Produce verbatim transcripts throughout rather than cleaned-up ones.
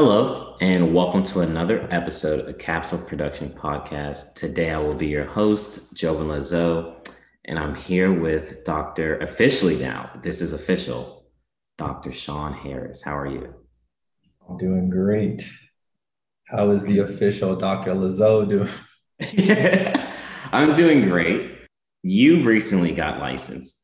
Hello, and welcome to another episode of Capsule Production Podcast. Today, I will be your host, Jovan Lazo, and I'm here with Doctor Officially now. This is official, Doctor Sean Harris. How are you? I'm doing great. How is the official Doctor Lazo doing? Yeah, I'm doing great. You recently got licensed,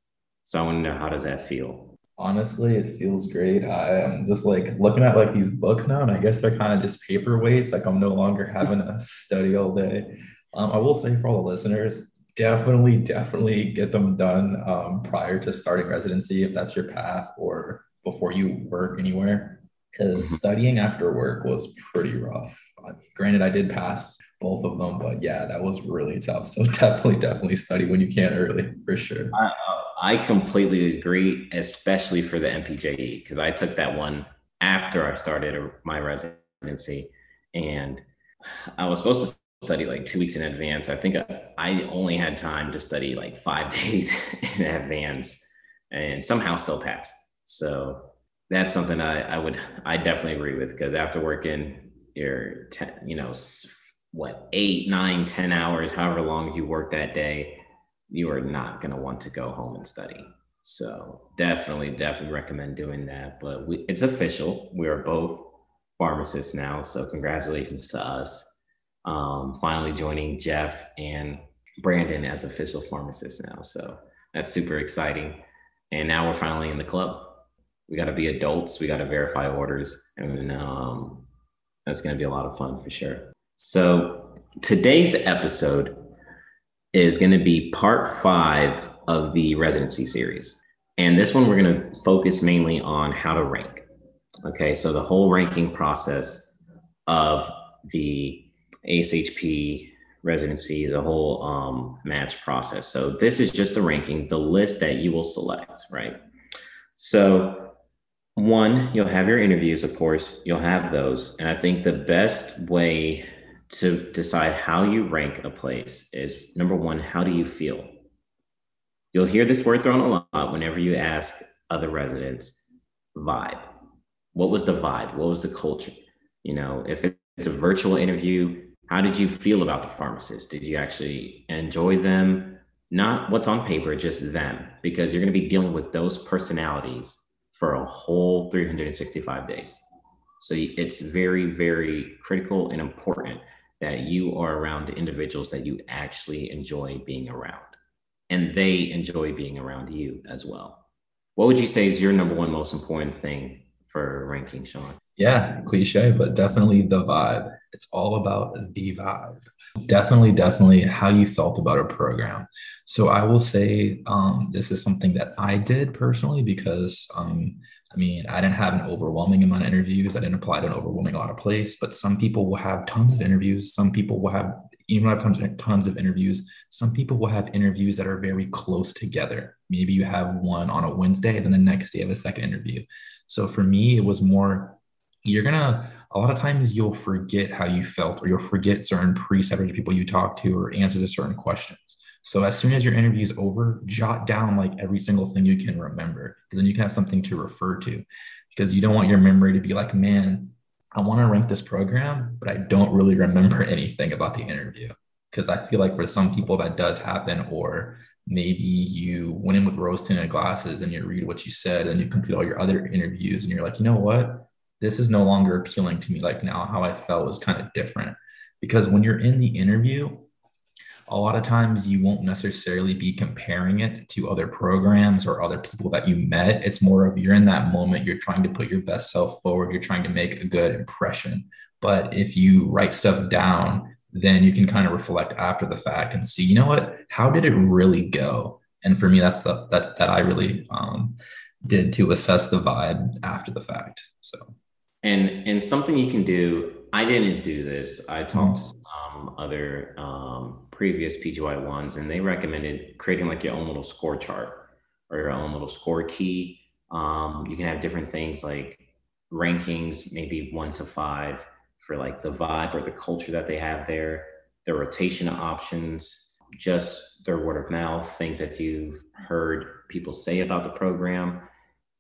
so I want to know, how does that feel? Honestly, it feels great. I'm just like looking at like these books now, and I guess they're kind of just paperweights. Like I'm no longer having to study all day. Um, I will say for all the listeners, definitely, definitely get them done um, prior to starting residency, if that's your path, or before you work anywhere. Because mm-hmm. studying after work was pretty rough. I mean, granted, I did pass both of them, but yeah, that was really tough. So definitely, definitely study when you can early, for sure. I, I completely agree, especially for the M P J E, because I took that one after I started my residency, and I was supposed to study like two weeks in advance. I think I, I only had time to study like five days in advance, and somehow still passed. So that's something I, I would, I definitely agree with, because after working your, ten, you know, what, eight, nine, ten hours, however long you work that day, you are not going to want to go home and study. So definitely, definitely recommend doing that. But we, it's official. We are both pharmacists now. So congratulations to us. Um, finally joining Jeff and Brandon as official pharmacists now. So that's super exciting. And now we're finally in the club. We got to be adults. We got to verify orders. And um, that's going to be a lot of fun for sure. So today's episode is going to be part five of the residency series. And this one, we're going to focus mainly on how to rank. Okay, so the whole ranking process of the A S H P residency, the whole um, match process. So this is just the ranking, the list that you will select, right? So one, you'll have your interviews, of course, you'll have those. And I think the best way to decide how you rank a place is, number one, how do you feel? You'll hear this word thrown a lot whenever you ask other residents, vibe. What was the vibe? What was the culture? You know, if it's a virtual interview, how did you feel about the pharmacist? Did you actually enjoy them? Not what's on paper, just them, because you're going to be dealing with those personalities for a whole three hundred sixty-five days. So it's very, very critical and important that you are around the individuals that you actually enjoy being around, and they enjoy being around you as well. What would you say is your number one most important thing for ranking, Sean? Yeah, cliche, but definitely the vibe. It's all about the vibe. Definitely, definitely how you felt about a program. So I will say um, this is something that I did personally, because um, I mean, I didn't have an overwhelming amount of interviews. I didn't apply to an overwhelming lot of place, but some people will have tons of interviews. Some people will have, even if tons, tons of interviews, some people will have interviews that are very close together. Maybe you have one on a Wednesday, then the next day you have a second interview. So for me, it was more, you're going to, a lot of times you'll forget how you felt, or you'll forget certain preceptors, people you talk to, or answers to certain questions. So as soon as your interview is over, jot down like every single thing you can remember, because then you can have something to refer to, because you don't want your memory to be like, man, I want to rank this program, but I don't really remember anything about the interview. Because I feel like for some people that does happen, or maybe you went in with rose tinted glasses and you read what you said and you complete all your other interviews and you're like, you know what, this is no longer appealing to me. Like now how I felt is kind of different, because when you're in the interview, a lot of times you won't necessarily be comparing it to other programs or other people that you met. It's more of you're in that moment, you're trying to put your best self forward, you're trying to make a good impression. But if you write stuff down, then you can kind of reflect after the fact and see, you know what, how did it really go? And for me, that's stuff that, that I really um, did to assess the vibe after the fact. So, and and something you can do, I didn't do this. I talked to some other um, previous P G Y ones, and they recommended creating like your own little score chart or your own little score key. Um, you can have different things like rankings, maybe one to five for like the vibe or the culture that they have there, their rotation options, just their word of mouth, things that you've heard people say about the program,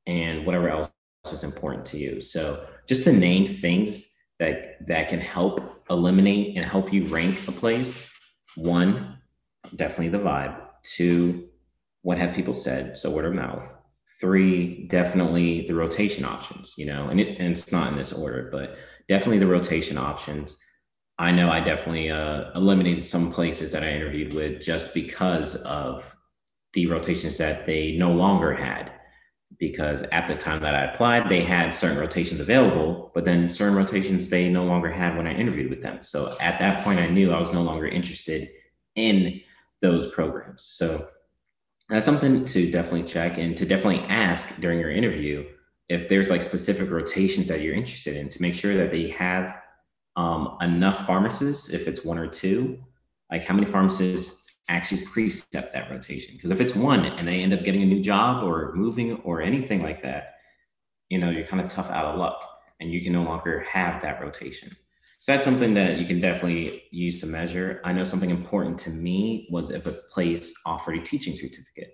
and whatever else is important to you. So just to name things that that can help eliminate and help you rank a place. One, definitely the vibe. Two, what have people said? So word of mouth. Three, definitely the rotation options, you know, and, it, and it's not in this order, but definitely the rotation options. I know I definitely uh, eliminated some places that I interviewed with just because of the rotations that they no longer had, because at the time that I applied, they had certain rotations available, but then certain rotations they no longer had when I interviewed with them. So at that point, I knew I was no longer interested in those programs. So that's something to definitely check and to definitely ask during your interview if there's like specific rotations that you're interested in, to make sure that they have um, enough pharmacists, if it's one or two, like how many pharmacists actually precept that rotation. Because if it's one and they end up getting a new job or moving or anything like that, you know, you're kind of tough out of luck and you can no longer have that rotation. So that's something that you can definitely use to measure. I know something important to me was if a place offered a teaching certificate.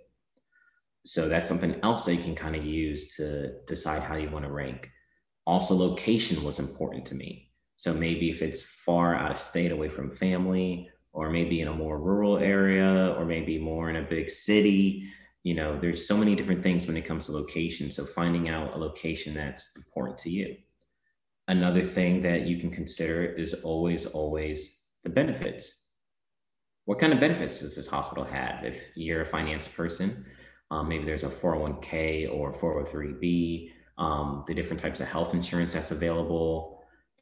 So that's something else that you can kind of use to decide how you want to rank. Also, location was important to me. So maybe if it's far out of state, away from family, or maybe in a more rural area, or maybe more in a big city. You know, there's so many different things when it comes to location. So finding out a location that's important to you. Another thing that you can consider is always, always the benefits. What kind of benefits does this hospital have? If you're a finance person, um, maybe there's a four oh one k or four oh three b, um, the different types of health insurance that's available,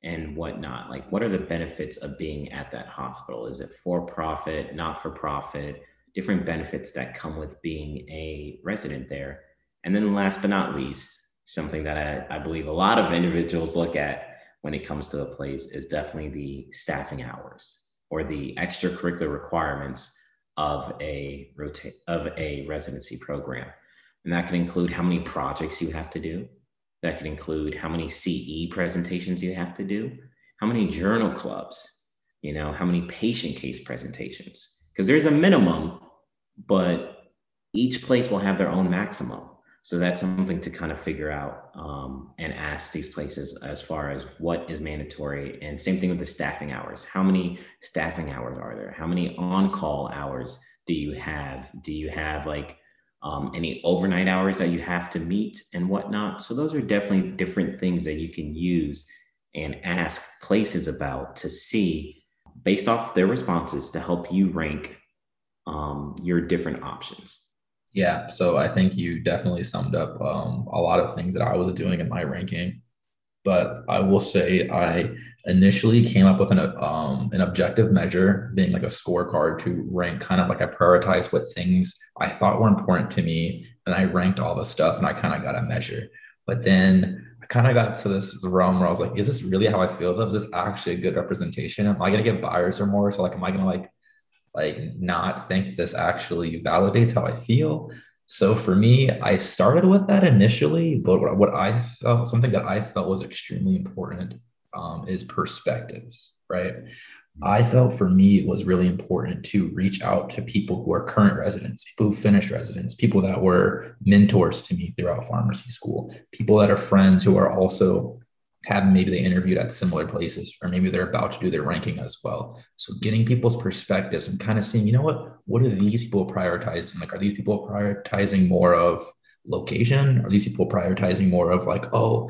and whatnot. Like, what are the benefits of being at that hospital? Is it for profit, not for profit, different benefits that come with being a resident there? And then last but not least, something that I, I believe a lot of individuals look at when it comes to a place is definitely the staffing hours or the extracurricular requirements of a rota- of a residency program. And that can include how many projects you have to do. That could include how many C E presentations you have to do, how many journal clubs, you know, how many patient case presentations, because there's a minimum, but each place will have their own maximum. So that's something to kind of figure out um, and ask these places as far as what is mandatory. And same thing with the staffing hours. How many staffing hours are there? How many on-call hours do you have? Do you have like Um, any overnight hours that you have to meet and whatnot. So those are definitely different things that you can use and ask places about to see based off their responses to help you rank um, your different options. Yeah. So I think you definitely summed up um, a lot of things that I was doing in my ranking, but I will say I initially came up with an, um, an objective measure being like a scorecard to rank, kind of like I prioritized what things I thought were important to me. And I ranked all the stuff and I kind of got a measure, but then I kind of got to this realm where I was like, is this really how I feel? Is this actually a good representation? Am I going to get buyer's remorse? Or like, am I going to like, like not think this actually validates how I feel? So for me, I started with that initially, but what I felt, something that I felt was extremely important um, is perspectives, right? I felt for me, it was really important to reach out to people who are current residents, people who finished residents, people that were mentors to me throughout pharmacy school, people that are friends who are also have maybe they interviewed at similar places, or maybe they're about to do their ranking as well. So getting people's perspectives and kind of seeing, you know what, what are these people prioritizing? Like, are these people prioritizing more of location? Are these people prioritizing more of like, oh,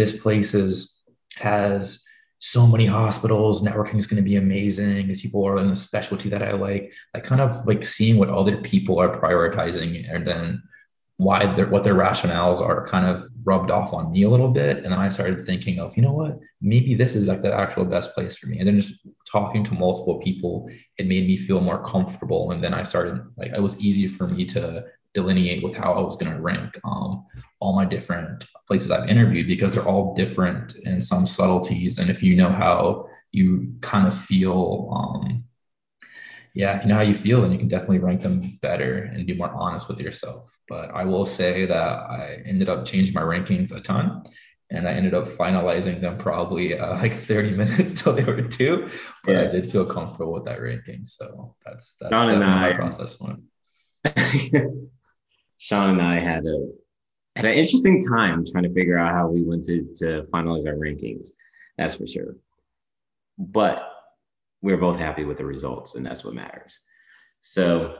this place is, has so many hospitals, networking is going to be amazing. These people are in the specialty that I like, like kind of like seeing what other people are prioritizing and then why they're, what their rationales are kind of rubbed off on me a little bit. And then I started thinking of, you know what, maybe this is like the actual best place for me. And then just talking to multiple people, it made me feel more comfortable. And then I started, like, it was easy for me to delineate with how I was going to rank um, all my different places I've interviewed, because they're all different in some subtleties. And if you know how you kind of feel, um, yeah, if you know how you feel, then you can definitely rank them better and be more honest with yourself. But I will say that I ended up changing my rankings a ton, and I ended up finalizing them probably uh, like thirty minutes till they were due. But yeah. I did feel comfortable with that ranking, so that's that's Sean definitely and I, my process one. Sean and I had a had an interesting time trying to figure out how we went to, to finalize our rankings. That's for sure. But we were both happy with the results, and that's what matters. So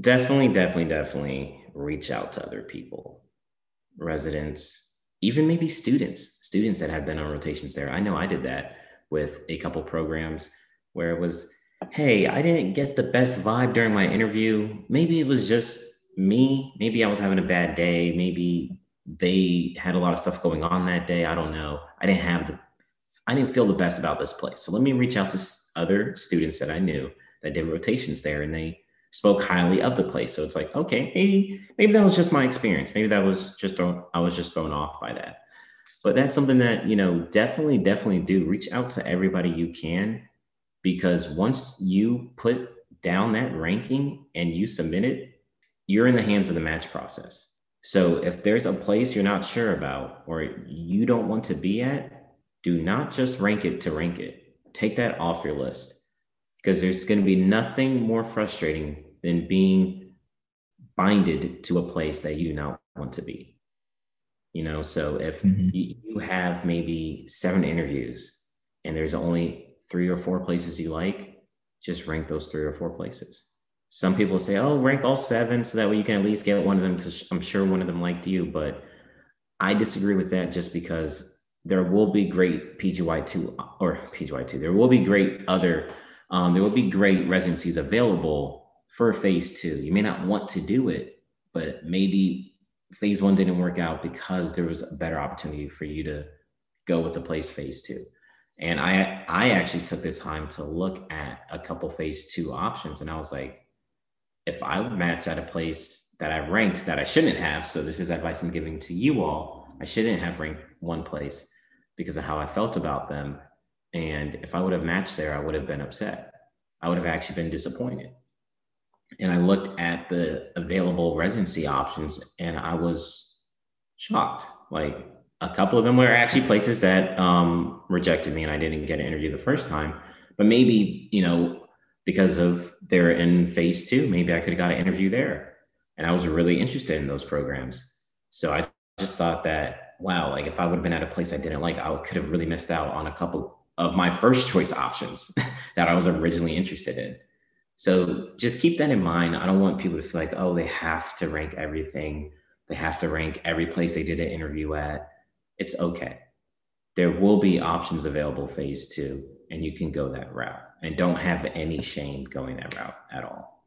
definitely, definitely, definitely reach out to other people, residents, even maybe students, students that have been on rotations there. I know I did that with a couple programs where it was, hey, I didn't get the best vibe during my interview. Maybe it was just me. Maybe I was having a bad day. Maybe they had a lot of stuff going on that day. I don't know. I didn't have the, I didn't feel the best about this place. So let me reach out to other students that I knew that did rotations there, and they spoke highly of the place. So it's like, okay, maybe, maybe that was just my experience. Maybe that was just, thrown, I was just thrown off by that. But that's something that, you know, definitely, definitely do reach out to everybody you can, because once you put down that ranking and you submit it, you're in the hands of the match process. So if there's a place you're not sure about or you don't want to be at, do not just rank it to rank it. Take that off your list, because there's going to be nothing more frustrating than being binded to a place that you do not want to be. You know, so if mm-hmm. you have maybe seven interviews and there's only three or four places you like, just rank those three or four places. Some people say, oh, rank all seven so that way you can at least get one of them, because I'm sure one of them liked you. But I disagree with that, just because there will be great P G Y two or P G Y two. There will be great other, um, there will be great residencies available for phase two. You may not want to do it, but maybe phase one didn't work out because there was a better opportunity for you to go with the place phase two. And I, I actually took this time to look at a couple phase two options. And I was like, if I would match at a place that I ranked that I shouldn't have, so this is advice I'm giving to you all, I shouldn't have ranked one place because of how I felt about them. And if I would have matched there, I would have been upset. I would have actually been disappointed. And I looked at the available residency options and I was shocked. Like a couple of them were actually places that um, rejected me and I didn't get an interview the first time, but maybe, you know, because of they're in phase two, maybe I could have got an interview there. And I was really interested in those programs. So I just thought that, wow, like if I would have been at a place I didn't like, I could have really missed out on a couple of my first choice options that I was originally interested in. So just keep that in mind. I don't want people to feel like, oh, they have to rank everything. They have to rank every place they did an interview at. It's okay. There will be options available phase two, and you can go that route. And don't have any shame going that route at all.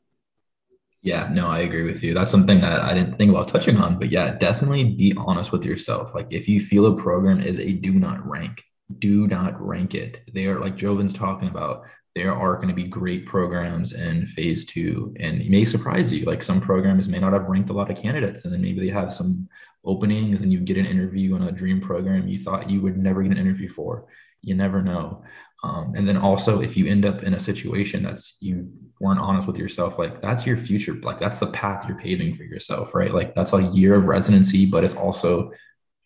Yeah, no, I agree with you. That's something that I didn't think about touching on, but yeah, definitely be honest with yourself. Like if you feel a program is a do not rank, do not rank it. They are, like Jovan's talking about, there are going to be great programs in phase two, and it may surprise you. Like some programs may not have ranked a lot of candidates, and then maybe they have some openings and you get an interview on a dream program you thought you would never get an interview for. You never know. Um, and then also if you end up in a situation that's you weren't honest with yourself, like that's your future. Like that's the path you're paving for yourself, right? Like that's a year of residency, but it's also,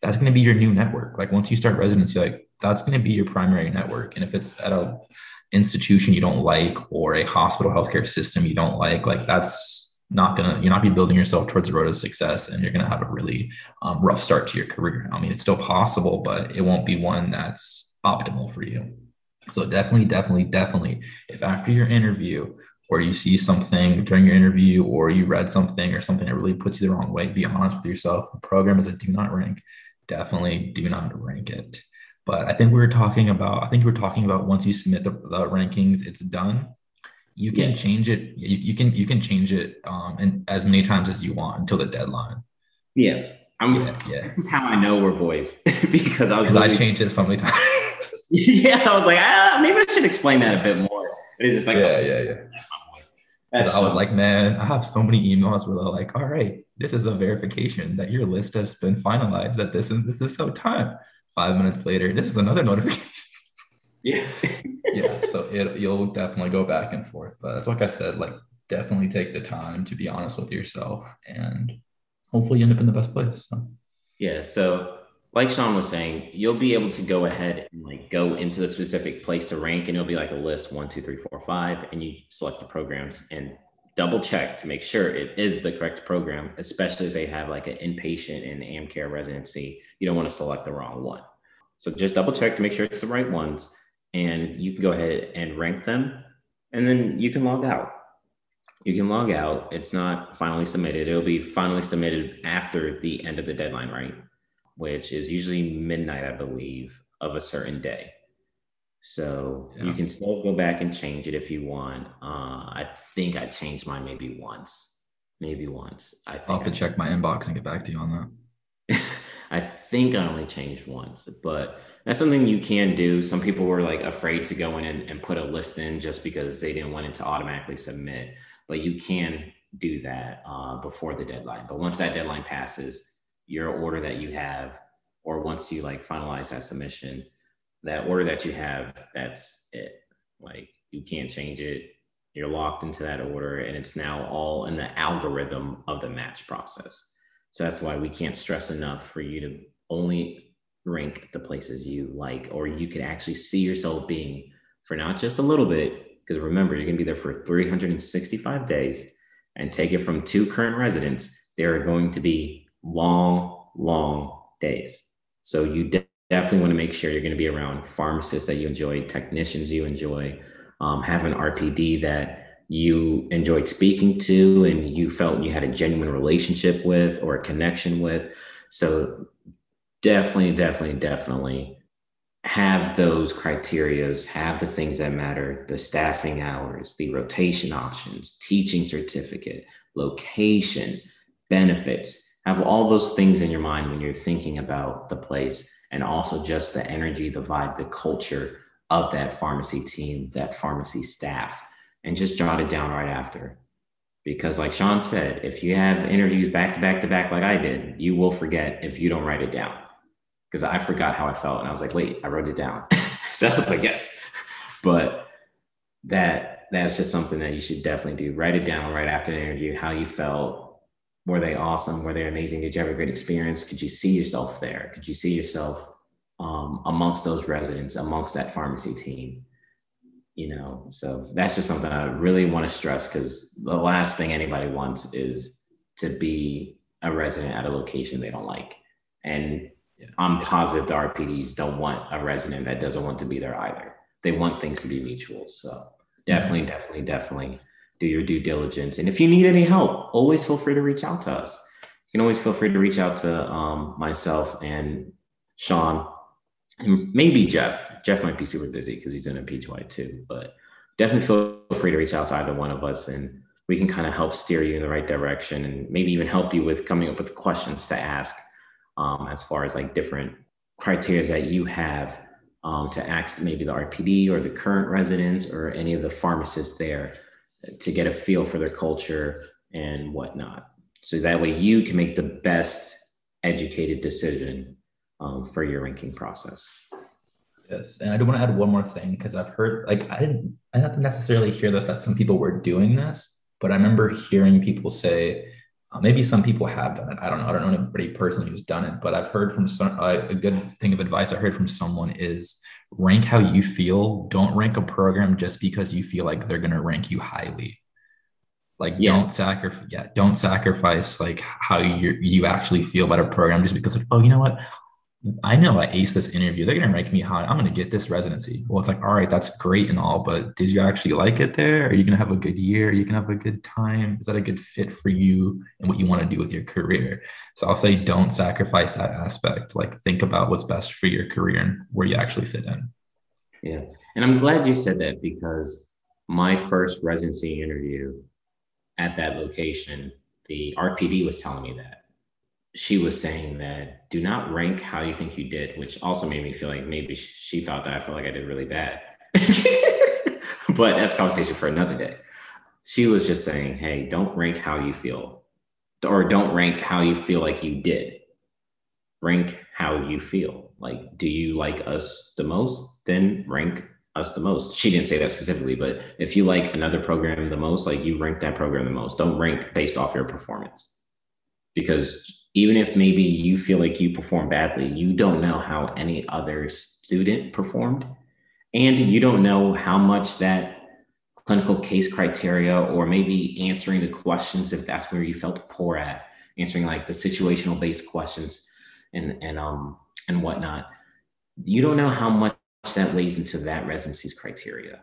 that's going to be your new network. Like once you start residency, like that's going to be your primary network. And if it's at a institution you don't like or a hospital healthcare system you don't like, like that's not gonna, you're not be building yourself towards the road of success, and you're gonna have a really um, rough start to your career. I mean, it's still possible, but it won't be one that's optimal for you. So definitely, definitely, definitely, if after your interview or you see something during your interview or you read something or something that really puts you the wrong way, be honest with yourself. The program is a do not rank. Definitely do not rank it. But I think we were talking about, I think we were talking about once you submit the, the rankings, it's done. You can yeah. change it. You, you can, you can change it um, and as many times as you want until the deadline. Yeah. I'm, yeah, yeah. This is how I know we're boys because I was, I changed it so many times. yeah. I was like, ah, maybe I should explain that a bit more. It's just like, yeah, oh, yeah, yeah. That's my point. That's so- I was like, man, I have so many emails where they're like, all right, this is a verification that your list has been finalized at this, and this is so time. Five minutes later, this is another notification. Yeah. yeah. So it, you'll definitely go back and forth. But that's like I said, like definitely take the time to be honest with yourself, and hopefully you end up in the best place. So. Yeah. So like Sean was saying, you'll be able to go ahead and like go into the specific place to rank, and it'll be like a list, one, two, three, four, five, and you select the programs and double check to make sure it is the correct program, especially if they have like an inpatient and AmCare residency. You don't want to select the wrong one. So just double check to make sure it's the right ones, and you can go ahead and rank them, and then you can log out. You can log out. It's not finally submitted. It'll be finally submitted after the end of the deadline, right? Which is usually midnight, I believe, of a certain day. So yeah. You can still go back and change it if you want. Uh, I think I changed mine maybe once, maybe once. I think I'll have to I check my inbox and get back to you on that. I think I only changed once, but that's something you can do. Some people were like afraid to go in and, and put a list in just because they didn't want it to automatically submit, but you can do that uh, before the deadline. But once that deadline passes, your order that you have, or once you like finalize that submission, that order that you have, that's it. Like you can't change it. You're locked into that order, and it's now all in the algorithm of the match process. So that's why we can't stress enough for you to only rank the places you like, or you can actually see yourself being for not just a little bit, because remember, you're going to be there for three hundred sixty-five days, and take it from two current residents. There are going to be long, long days. So you de- definitely want to make sure you're going to be around pharmacists that you enjoy, technicians you enjoy, um, have an R P D that you enjoyed speaking to and you felt you had a genuine relationship with or a connection with. So definitely, definitely, definitely have those criterias, have the things that matter, the staffing hours, the rotation options, teaching certificate, location, benefits. Have all those things in your mind when you're thinking about the place, and also just the energy, the vibe, the culture of that pharmacy team, that pharmacy staff. And just jot it down right after. Because like Sean said, if you have interviews back to back to back like I did, you will forget if you don't write it down. Because I forgot how I felt. And I was like, wait, I wrote it down. So I was like, yes. But that that's just something that you should definitely do. Write it down right after the interview, how you felt. Were they awesome? Were they amazing? Did you have a great experience? Could you see yourself there? Could you see yourself um, amongst those residents, amongst that pharmacy team? You know, so that's just something I really want to stress, because the last thing anybody wants is to be a resident at a location they don't like. And yeah. I'm positive the R P Ds don't want a resident that doesn't want to be there either. They want things to be mutual. So definitely, definitely, definitely do your due diligence. And if you need any help, always feel free to reach out to us. You can always feel free to reach out to um, myself and Sean. And maybe Jeff. Jeff might be super busy because he's in a P G Y two, but definitely feel free to reach out to either one of us, and we can kind of help steer you in the right direction, and maybe even help you with coming up with questions to ask um, as far as like different criteria that you have um, to ask maybe the R P D or the current residents or any of the pharmacists there to get a feel for their culture and whatnot. So that way you can make the best educated decision Um, for your ranking process. Yes, and I do want to add one more thing, because I've heard, like, I didn't, I didn't necessarily hear this, that some people were doing this, but I remember hearing people say, uh, maybe some people have done it. I don't know. I don't know anybody personally who's done it, but I've heard from some, uh, a good thing of advice I heard from someone is rank how you feel. Don't rank a program just because you feel like they're going to rank you highly. Like yes. don't sacrifice, yeah, don't sacrifice like how you you actually feel about a program just because, like, oh, you know what? I know I aced this interview. They're going to rank me high. I'm going to get this residency. Well, it's like, all right, that's great and all, but did you actually like it there? Are you going to have a good year? Are you going to have a good time? Is that a good fit for you and what you want to do with your career? So I'll say, don't sacrifice that aspect. Like, think about what's best for your career and where you actually fit in. Yeah. And I'm glad you said that, because my first residency interview at that location, the R P D was telling me that. She was saying that do not rank how you think you did, which also made me feel like maybe she thought that I felt like I did really bad. But that's a conversation for another day. She was just saying, hey, don't rank how you feel, or don't rank how you feel like you did. Rank how you feel. Like, do you like us the most? Then rank us the most. She didn't say that specifically, but if you like another program the most, like you rank that program the most. Don't rank based off your performance, because even if maybe you feel like you perform badly, you don't know how any other student performed, and you don't know how much that clinical case criteria, or maybe answering the questions if that's where you felt poor at, answering like the situational based questions and and um and whatnot. You don't know how much that weighs into that residency's criteria.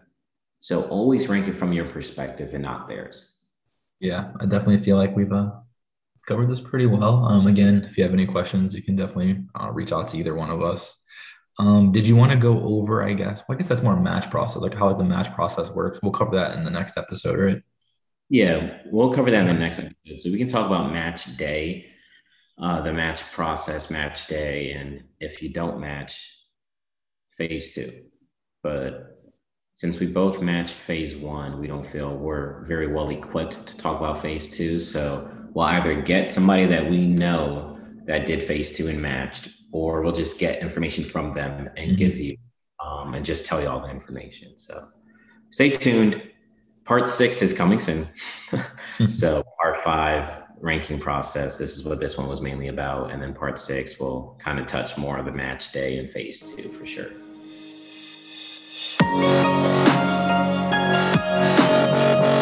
So always rank it from your perspective and not theirs. Yeah, I definitely feel like we've uh, covered this pretty well. Um, again, if you have any questions, you can definitely uh, reach out to either one of us. Um, did you want to go over, I guess, well, I guess that's more match process, like how the match process works. We'll cover that in the next episode, right? Yeah, we'll cover that in the next episode. So we can talk about match day, uh, the match process, match day, and if you don't match, phase two. But since we both matched phase one, we don't feel we're very well equipped to talk about phase two. So we'll either get somebody that we know that did phase two and matched, or we'll just get information from them and mm-hmm. give you um, and just tell you all the information. So stay tuned. Part six is coming soon. So part five, ranking process. This is what this one was mainly about. And then part six will kind of touch more of the match day and phase two for sure.